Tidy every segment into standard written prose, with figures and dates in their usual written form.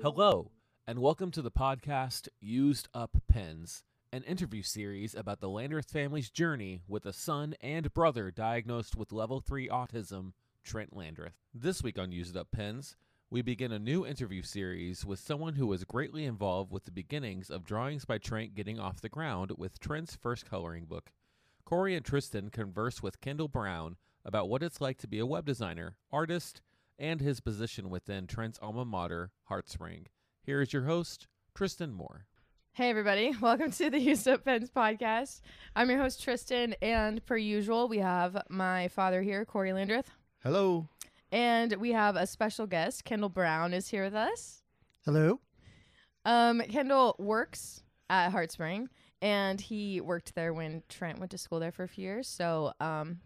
Hello, and welcome to the podcast Used Up Pens, an interview series about the Landreth family's journey with a son and brother diagnosed with level 3 autism, Trent Landreth. This week on Used Up Pens, we begin a new interview series with someone who was greatly involved with the beginnings of Drawings by Trent getting off the ground with Trent's first coloring book. Corey and Tristan converse with Kendall Brown about what it's like to be a web designer, artist, and his position within Trent's alma mater, HeartSpring. Here is your host, Tristan Moore. Hey, everybody. Welcome to the Used Up Pens podcast. I'm your host, Tristan, and per usual, we have my father here, Corey Landreth. Hello. And we have a special guest, Kendall Brown, is here with us. Hello. Kendall works at HeartSpring, and he worked there when Trent went to school there for a few years. So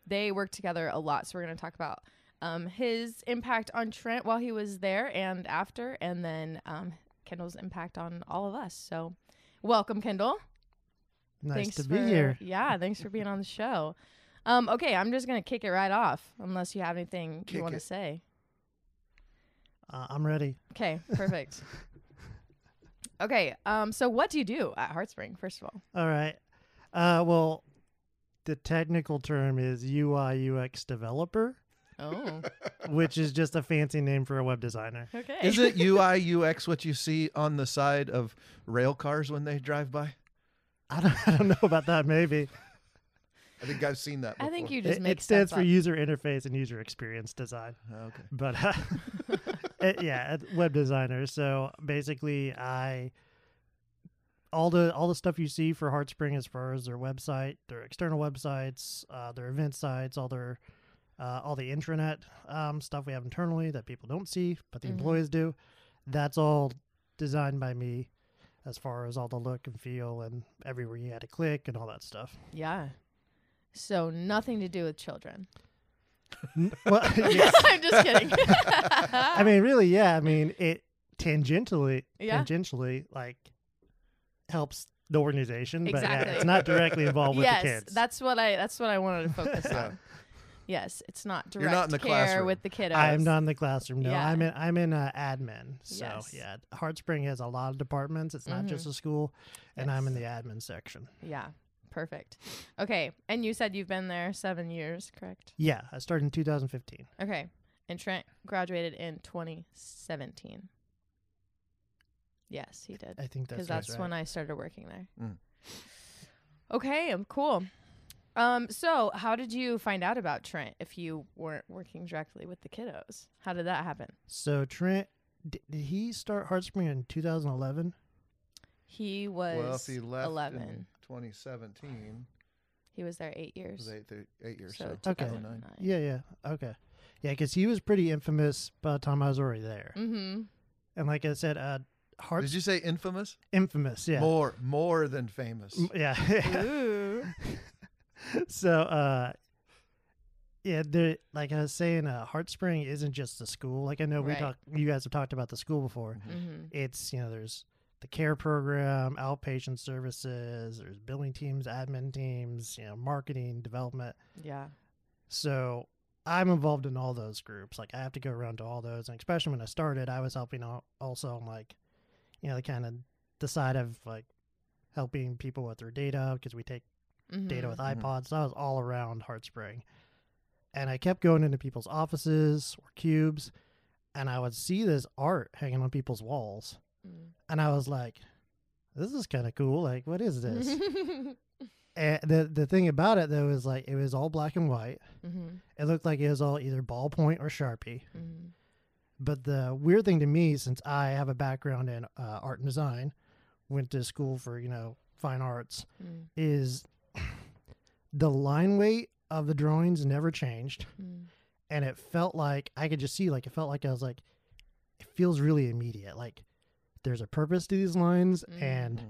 they worked together a lot, so we're going to talk about his impact on Trent while he was there and after, and then Kendall's impact on all of us. So welcome, Kendall. Nice to be here. Yeah, thanks for being on the show. Okay, I'm just going to kick it right off unless you have anything you want to say. I'm ready. Okay, perfect. Okay, so what do you do at HeartSpring, first of all? All right. Well, the technical term is UI UX developer. Oh. Which is just a fancy name for a web designer. Okay. Isn't UI UX what you see on the side of rail cars when they drive by? I don't know about that, maybe. I think I've seen that before. I think you just make it stands for user interface and user experience design. Okay. But yeah, web designer. So basically all the stuff you see for HeartSpring as far as their website, their external websites, their event sites, all the intranet stuff we have internally that people don't see, but the employees do. That's all designed by me as far as all the look and feel and everywhere you had to click and all that stuff. Yeah. So nothing to do with children. Well, I'm just kidding. I mean, really, yeah. I mean, it tangentially like helps the organization, exactly. But yeah, it's not directly involved with the kids. Yes, that's what I wanted to focus on. Yes, it's not direct. You're not in the classroom with the kiddos. I'm not in the classroom. No, yeah. I'm in admin. So yeah, HeartSpring has a lot of departments. It's not just a school, and I'm in the admin section. Yeah, perfect. Okay, and you said you've been there 7 years, correct? Yeah, I started in 2015. Okay, and Trent graduated in 2017. Yes, he did. I think that's right. Because that's when I started working there. Mm. Okay, cool. So how did you find out about Trent if you weren't working directly with the kiddos? How did that happen? So Trent, did he start HeartSpring in 2011? He was 11. In 2017. He was there 8 years. He was eight years. So okay. 2009. Yeah. Okay. Yeah, because he was pretty infamous by the time I was already there. Mm-hmm. And like I said, did you say infamous? Infamous, yeah. More than famous. Yeah. Ooh. So, yeah, like I was saying, HeartSpring isn't just the school. Like I know you guys have talked about the school before. Mm-hmm. It's, there's the care program, outpatient services, there's billing teams, admin teams, marketing, development. Yeah. So I'm involved in all those groups. Like I have to go around to all those. And especially when I started, I was helping out also on like, the kind of the side of like helping people with their data because we take data with iPods. So I was all around HeartSpring. And I kept going into people's offices or cubes, and I would see this art hanging on people's walls. Mm. And I was like, this is kind of cool. Like, what is this? And the thing about it, though, is like it was all black and white. Mm-hmm. It looked like it was all either ballpoint or Sharpie. Mm-hmm. But the weird thing to me, since I have a background in art and design, went to school for, fine arts, is... the line weight of the drawings never changed. Mm. And it felt like I could just see, like, it feels really immediate. Like there's a purpose to these lines and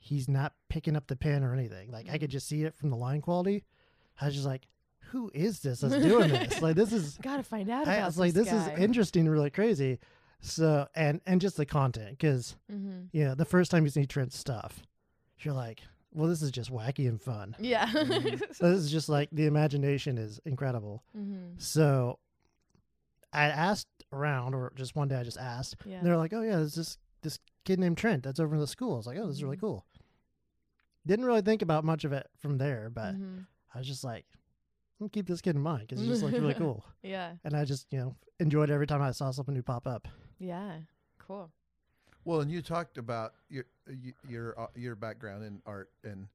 he's not picking up the pen or anything. Like I could just see it from the line quality. I was just like, who is this that's doing this? Like this is gotta find out about. I was like, this is interesting, really crazy. So, and just the content. Cause the first time you see Trent's stuff, you're like, well, this is just wacky and fun. Yeah. Mm-hmm. So this is just like the imagination is incredible. Mm-hmm. So I asked around, or just one day I just asked. Yeah. And they're like, oh, yeah, there's this kid named Trent that's over in the school. I was like, oh, this is really cool. Didn't really think about much of it from there, but I was just like, I'm going to keep this kid in mind because it's just like really cool. Yeah. And I just, enjoyed every time I saw something new pop up. Yeah. Cool. Well, and you talked about your background in art and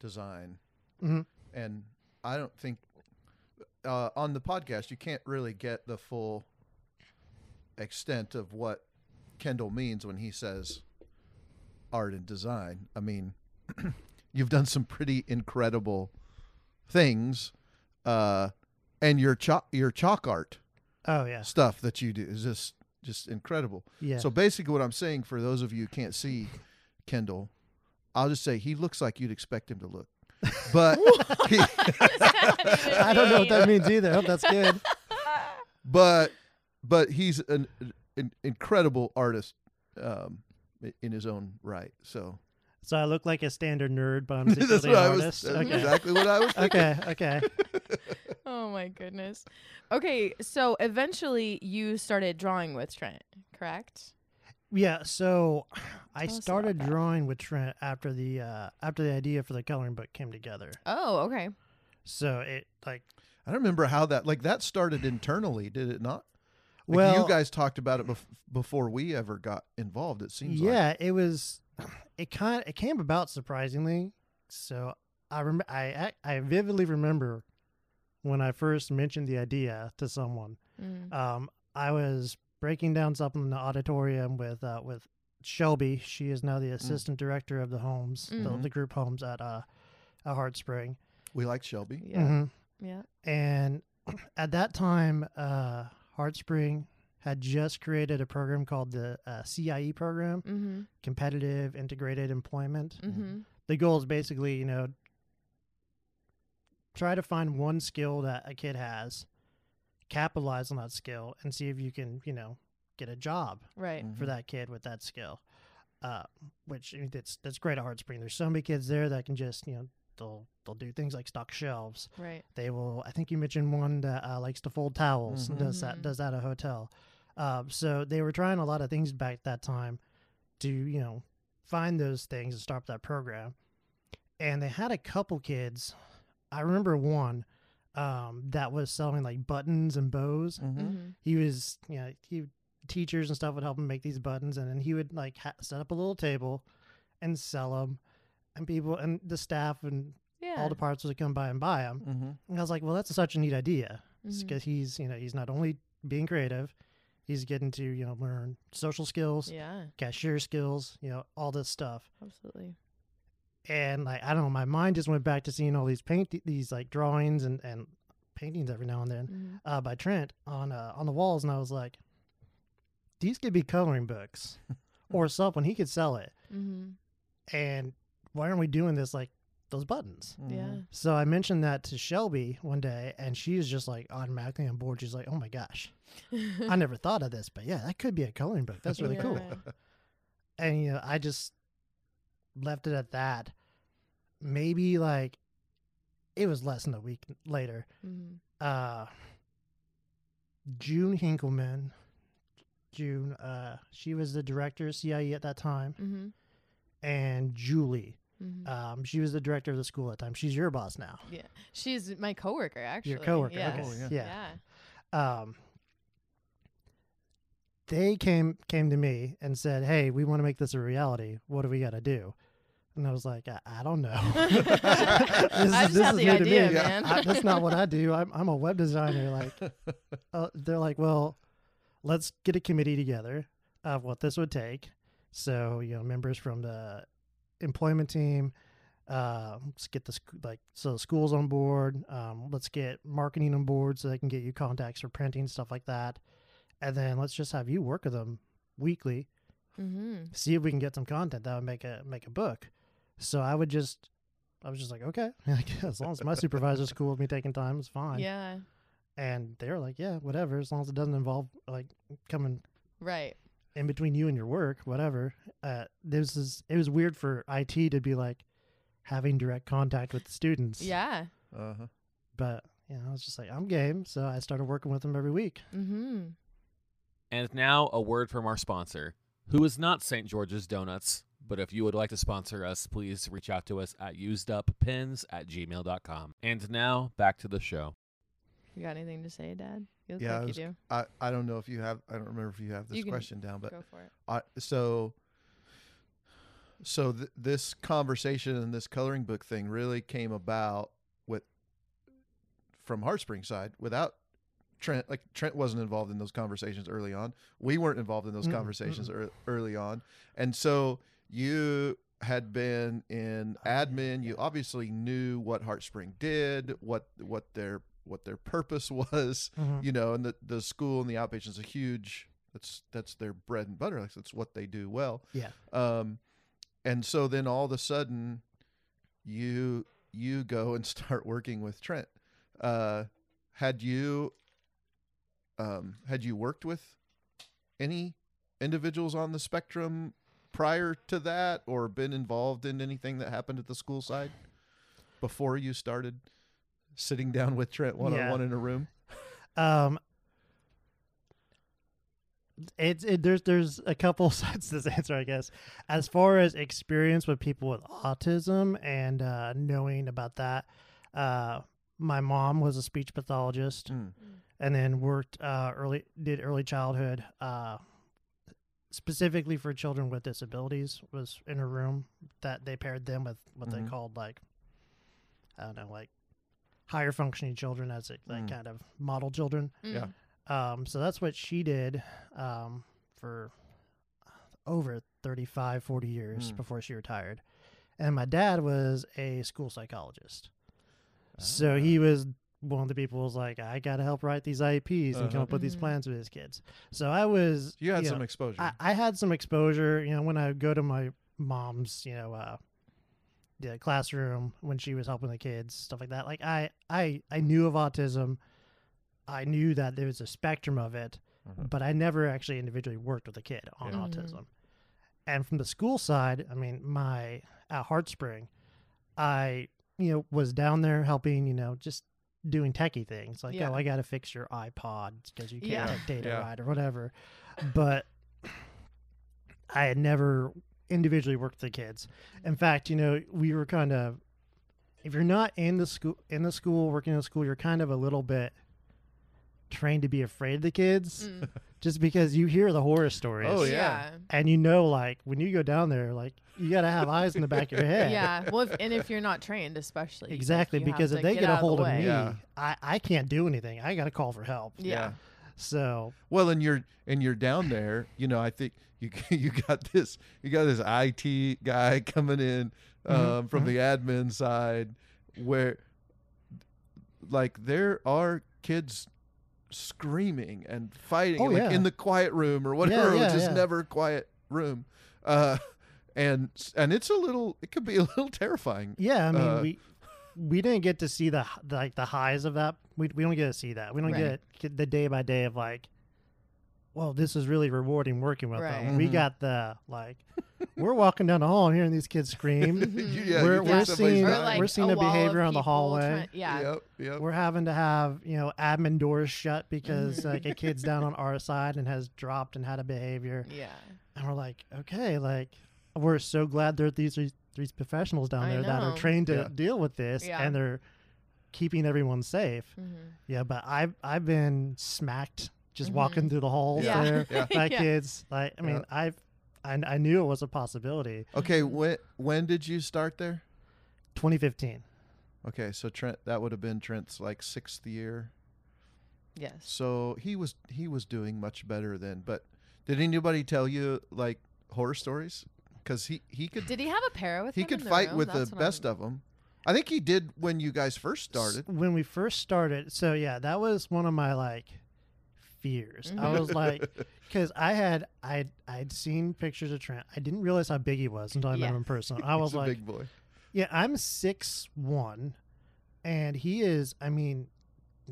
design, and I don't think on the podcast you can't really get the full extent of what Kendall means when he says art and design. I mean, you've done some pretty incredible things, and your chalk art, stuff that you do is just incredible. Yeah. So basically what I'm saying, for those of you who can't see Kendall, I'll just say he looks like you'd expect him to look. But I don't know what that means either. I hope that's good. But he's an incredible artist in his own right. So I look like a standard nerd, but I'm secretly an artist. That's exactly what I was thinking. Okay. Oh, my goodness. Okay, so eventually you started drawing with Trent, correct? Yeah, so I started drawing with Trent after the idea for the coloring book came together. Oh, okay. So it, like... I don't remember how that... Like, that started internally, did it not? Like, well... You guys talked about it before we ever got involved, it seems like. Yeah, it was... It came about surprisingly. So I vividly remember when I first mentioned the idea to someone. I was breaking down something in the auditorium with Shelby. She is now the assistant director of the homes, the group homes at HeartSpring. We like Shelby. Yeah. Mm-hmm. Yeah. And at that time, HeartSpring had just created a program called the CIE program, Competitive Integrated Employment. Mm-hmm. The goal is basically, try to find one skill that a kid has, capitalize on that skill, and see if you can, get a job for that kid with that skill, which that's great at HeartSpring. There's so many kids there that can just, they'll do things like stock shelves. Right. They will, I think you mentioned one that likes to fold towels and does that at a hotel. So they were trying a lot of things back that time to, find those things and start that program. And they had a couple kids. I remember one that was selling like buttons and bows. He was, teachers and stuff would help him make these buttons. And then he would like set up a little table and sell them. And people and the staff and all the parts would come by and buy them. And I was like, well, that's such a neat idea. Because he's, he's not only being creative, he's getting to, learn social skills, cashier skills, all this stuff. Absolutely. And like, I don't know, my mind just went back to seeing all these drawings and paintings every now and then by Trent on the walls. And I was like, these could be coloring books or something. He could sell it. And why aren't we doing this like those buttons? Yeah. So I mentioned that to Shelby one day, and she is just like automatically on board. She's like, oh my gosh, I never thought of this, but yeah, that could be a coloring book. That's really cool. And, I just left it at that. Maybe like it was less than a week later. June Hinkelman, she was the director of CIE at that time. And Julie, she was the director of the school at the time. She's your boss now. Yeah, she's my coworker actually. Your coworker, yes. Okay. Yeah. They came to me and said, "Hey, we want to make this a reality. What do we got to do?" And I was like, "I don't know. This is new to me. Man. That's not what I do. I'm a web designer." Like, they're like, "Well, let's get a committee together of what this would take." So, members from the employment team, let's get the school's on board. Let's get marketing on board so they can get you contacts for printing, stuff like that. And then let's just have you work with them weekly, see if we can get some content that would make a book. So I was just like, okay, as long as my supervisor's cool with me taking time, it's fine. Yeah. And they were like, yeah, whatever, as long as it doesn't involve like coming. Right. In between you and your work, whatever. It was weird for IT to be like, having direct contact with the students. Yeah. Uh-huh. But, you know, I was just like, I'm game. So I started working with them every week. Mm-hmm. And now a word from our sponsor, who is not St. George's Donuts. But if you would like to sponsor us, please reach out to us at useduppins@gmail.com. And now back to the show. You got anything to say, Dad? You look like you do. I don't know if you have. I don't remember if you have this question down, but go for it. So this conversation and this coloring book thing really came about from HeartSpring side without Trent. Like, Trent wasn't involved in those conversations early on. We weren't involved in those conversations early on, and so you had been in admin. You obviously knew what HeartSpring did, what their purpose was, you know, and the school and the outpatients are huge. That's their bread and butter. Like, that's what they do well. Yeah. And so then all of a sudden you go and start working with Trent. Had you worked with any individuals on the spectrum prior to that, or been involved in anything that happened at the school side before you started sitting down with Trent one-on-one in a room? There's a couple sides to this answer, I guess. As far as experience with people with autism and knowing about that, my mom was a speech pathologist, and then did early childhood, specifically for children with disabilities. Was in a room that they paired them with what they called, like, I don't know, like higher functioning children as like kind of model children. Yeah. So that's what she did for over 35, 40 years before she retired. And my dad was a school psychologist. So he was one of the people who was like, I got to help write these IEPs and come up with these plans with his kids. So I was... You had some exposure. I had some exposure. You know, when I go to my mom's, you know, the classroom when she was helping the kids, stuff like that. Like, I knew of autism. I knew that there was a spectrum of it, but I never actually individually worked with a kid on autism. And from the school side, I mean, at HeartSpring, I, you know, was down there helping, you know, just doing techie things. Like, I got to fix your iPod because you can't get data right or whatever. But I had never individually worked with the kids. In fact, you know, we were kind of, if you're not working in the school, you're kind of a little bit trained to be afraid of the kids just because you hear the horror stories. Oh, yeah. And you know, like, when you go down there, like, you got to have eyes in the back of your head. Yeah. Well, if you're not trained, especially. Exactly. Because if they get a hold of me, I can't do anything. I got to call for help. Yeah. So. Well, and you're down there, you know, I think you got this IT guy coming in from the admin side where, like, there are kids screaming and fighting in the quiet room or whatever, which is never a quiet room, and it could be a little terrifying. I mean, we didn't get to see the highs of that. We don't get to see that. We don't get the day by day of, like, well, this is really rewarding working with them. We got the, like, we're walking down the hall and hearing these kids scream. We're seeing a behavior on the hallway. We're having to have, you know, admin doors shut because like a kid's down on our side and has dropped and had a behavior. Yeah. And we're like, okay, like, we're so glad there are these professionals down there that are trained to deal with this and they're keeping everyone safe. Yeah, but I've been smacked just walking through the halls there by kids. Like, I mean, I knew it was a possibility. Okay, when did you start there? 2015. Okay, so Trent, that would have been Trent's, like, sixth year. Yes. So he was doing much better then. But did anybody tell you, like, horror stories? Because he could. Did he have a para with him? He could fight with the best of them. I think he did when you guys first started. When we first started, so yeah, that was one of my, like, fears. I was like, because I'd seen pictures of Trent. I didn't realize how big he was until I met him in person. I was like, a big boy. Yeah, I'm 6'1", and he is. I mean,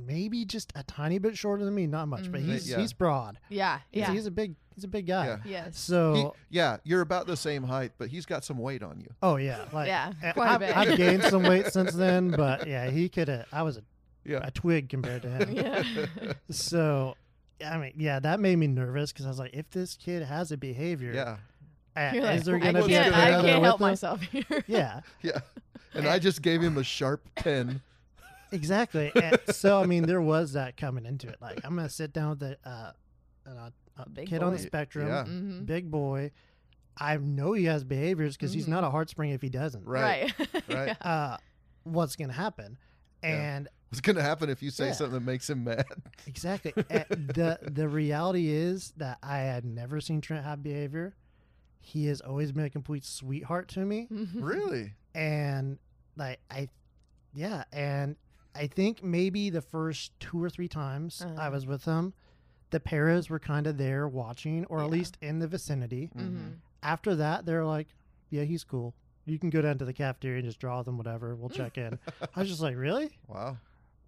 maybe just a tiny bit shorter than me, not much, but he's broad. Yeah, yeah. He's a big guy. Yeah. Yes. So you're about the same height, but he's got some weight on you. Oh yeah, like I've gained some weight since then, but yeah, he could have. I was a twig compared to him. Yeah. So, I mean, yeah, that made me nervous because I was like, if this kid has a behavior, is there gonna be? I can't help myself here. Yeah. Yeah. And I just gave him a sharp 10. Exactly. And so, I mean, there was that coming into it. Like, I'm going to sit down with a kid on the spectrum, big boy. I know he has behaviors because he's not a HeartSpring if he doesn't. Right. Right. What's going to happen? And what's going to happen if you say something that makes him mad? Exactly. The reality is that I had never seen Trent have behavior. He has always been a complete sweetheart to me. Really? And, like, I think maybe the first 2 or 3 times I was with him, the paras were kind of there watching, or at least in the vicinity. Mm-hmm. After that, they're like, yeah, he's cool. You can go down to the cafeteria and just draw them, whatever. We'll check in. I was just like, really? Wow.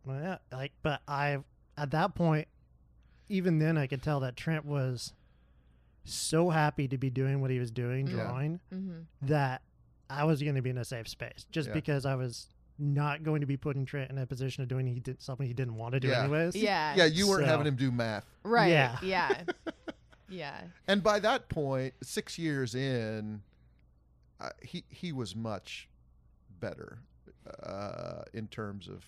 Well, yeah. Like, but at that point, even then, I could tell that Trent was so happy to be doing what he was doing, drawing, that I was going to be in a safe space just because I was not going to be putting Trent in a position of doing something he didn't want to do anyways. Yeah. Yeah, you weren't having him do math. Right. Yeah. Yeah. Yeah. And by that point, 6 years in, he was much better in terms of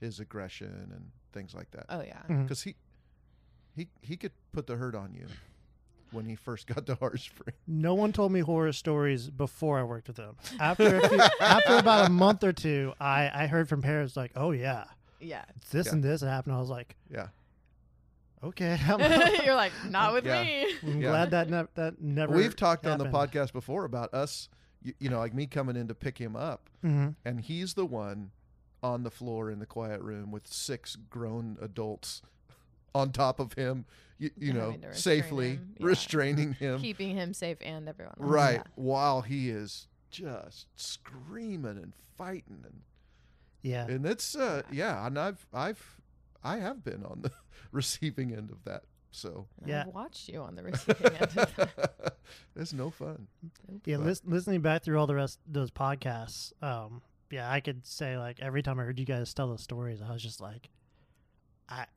his aggression and things like that. Oh, yeah. Because he could put the hurt on you when he first got to HeartSpring. No one told me horror stories before I worked with him. After about a month or two, I heard from parents like, oh, yeah. Yeah. This and this happened. I was like, yeah. Okay. You're like, not with me. I'm glad that never happened. We've talked on the podcast before about us, like me coming in to pick him up. Mm-hmm. And he's the one on the floor in the quiet room with 6 grown adults on top of him, restraining him. Keeping him safe and everyone else. Right. Yeah. While he is just screaming and fighting. And it's, and I have been on the receiving end of that. So I've watched you on the receiving end of that. It's no fun. Yeah. Listening back through all the rest of those podcasts. I could say like every time I heard you guys tell those stories, I was just like,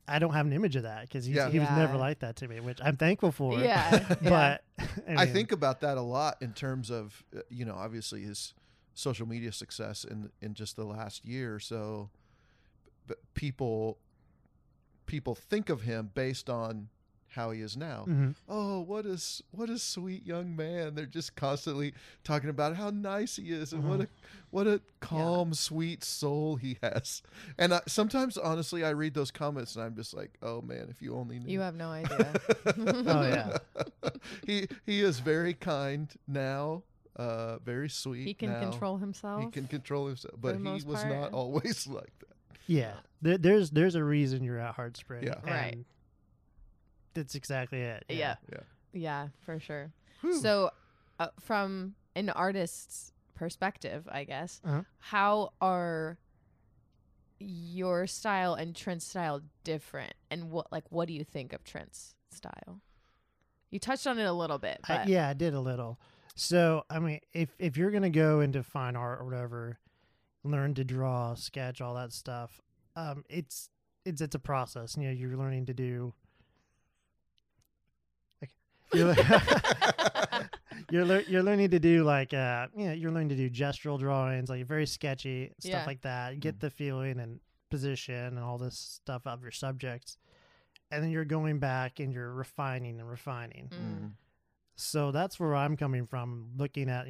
I don't have an image of that because he was never like that to me, which I'm thankful for. Yeah. But I think about that a lot in terms of, obviously his social media success in just the last year or so. But people think of him based on how he is now. Mm-hmm. Oh, what a sweet young man. They're just constantly talking about how nice he is and what a calm, sweet soul he has. And sometimes, honestly, I read those comments and I'm just like, oh man, if you only knew. You have no idea. Oh yeah. He is very kind now, very sweet. He can control himself. But he was not always like that. Yeah. There's a reason you're at HeartSpring. Yeah. Right. That's exactly it. Yeah, for sure. Whew. So from an artist's perspective, I guess, how are your style and Trent's style different? And what do you think of Trent's style? You touched on it a little bit. But I did a little. So, I mean, if you're going to go into fine art or whatever, learn to draw, sketch, all that stuff, it's a process. You're learning to do... you're learning to do you're learning to do gestural drawings, like very sketchy stuff like that. You get the feeling and position and all this stuff of your subjects, and then you're going back and you're refining. So that's where I'm coming from, looking at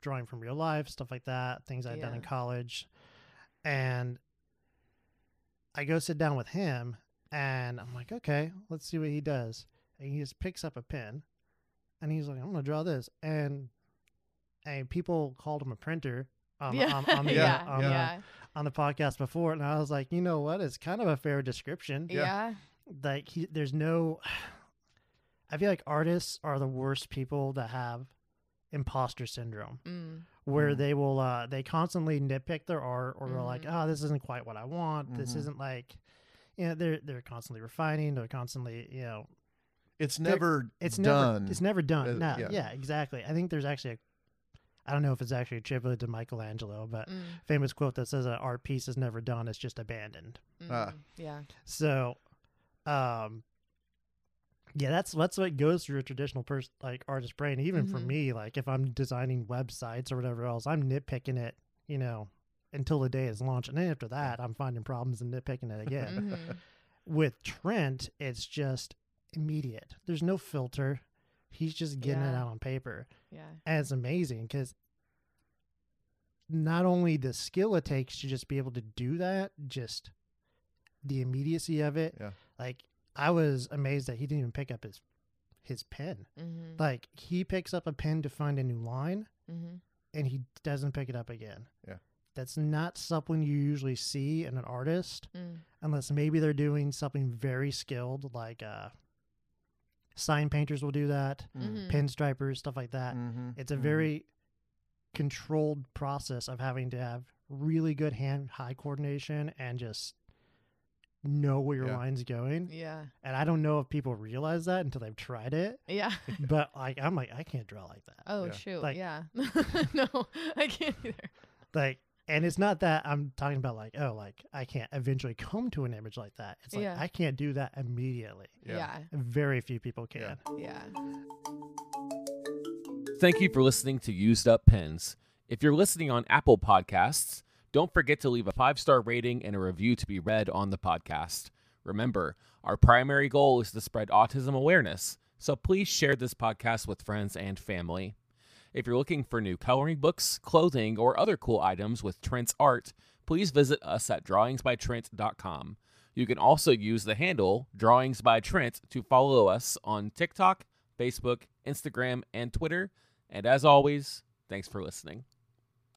drawing from real life, stuff like that, things I've done in college, and I go sit down with him and I'm like, okay, let's see what he does. And he just picks up a pen and he's like, I'm going to draw this. And people called him a printer on the podcast before. And I was like, you know what? It's kind of a fair description. Yeah. Like I feel like artists are the worst people that have imposter syndrome where they will, they constantly nitpick their art or they're like, oh, this isn't quite what I want. This isn't like, you know, they're constantly refining. They're constantly, you know, it's never done. No, yeah, exactly. I think there's actually I don't know if it's actually attributed to Michelangelo, but famous quote that says an art piece is never done; it's just abandoned. Yeah. So, yeah, that's what goes through a traditional person, like artist brain. Even for me, like if I'm designing websites or whatever else, I'm nitpicking it, you know, until the day is launched, and then after that, I'm finding problems and nitpicking it again. With Trent, it's just immediate. There's no filter. He's just getting it out on paper. Yeah. And it's amazing because not only the skill it takes to just be able to do that, just the immediacy of it. Yeah. Like, I was amazed that he didn't even pick up his pen. Like, he picks up a pen to find a new line, and he doesn't pick it up again. Yeah. That's not something you usually see in an artist, unless maybe they're doing something very skilled, like sign painters will do that, pen stripers, stuff like that. It's a very controlled process of having to have really good hand-eye coordination and just know where your line's going. Yeah. And I don't know if people realize that until they've tried it. Yeah. But like, I'm like, I can't draw like that. Oh, shoot. Like, no, I can't either. Like, and it's not that I'm talking about like, oh, like I can't eventually come to an image like that. It's like, I can't do that immediately. Yeah. Very few people can. Yeah. Thank you for listening to Used Up Pens. If you're listening on Apple Podcasts, don't forget to leave a 5-star rating and a review to be read on the podcast. Remember, our primary goal is to spread autism awareness, so please share this podcast with friends and family. If you're looking for new coloring books, clothing, or other cool items with Trent's art, please visit us at drawingsbytrent.com. You can also use the handle drawingsbytrent to follow us on TikTok, Facebook, Instagram, and Twitter. And as always, thanks for listening.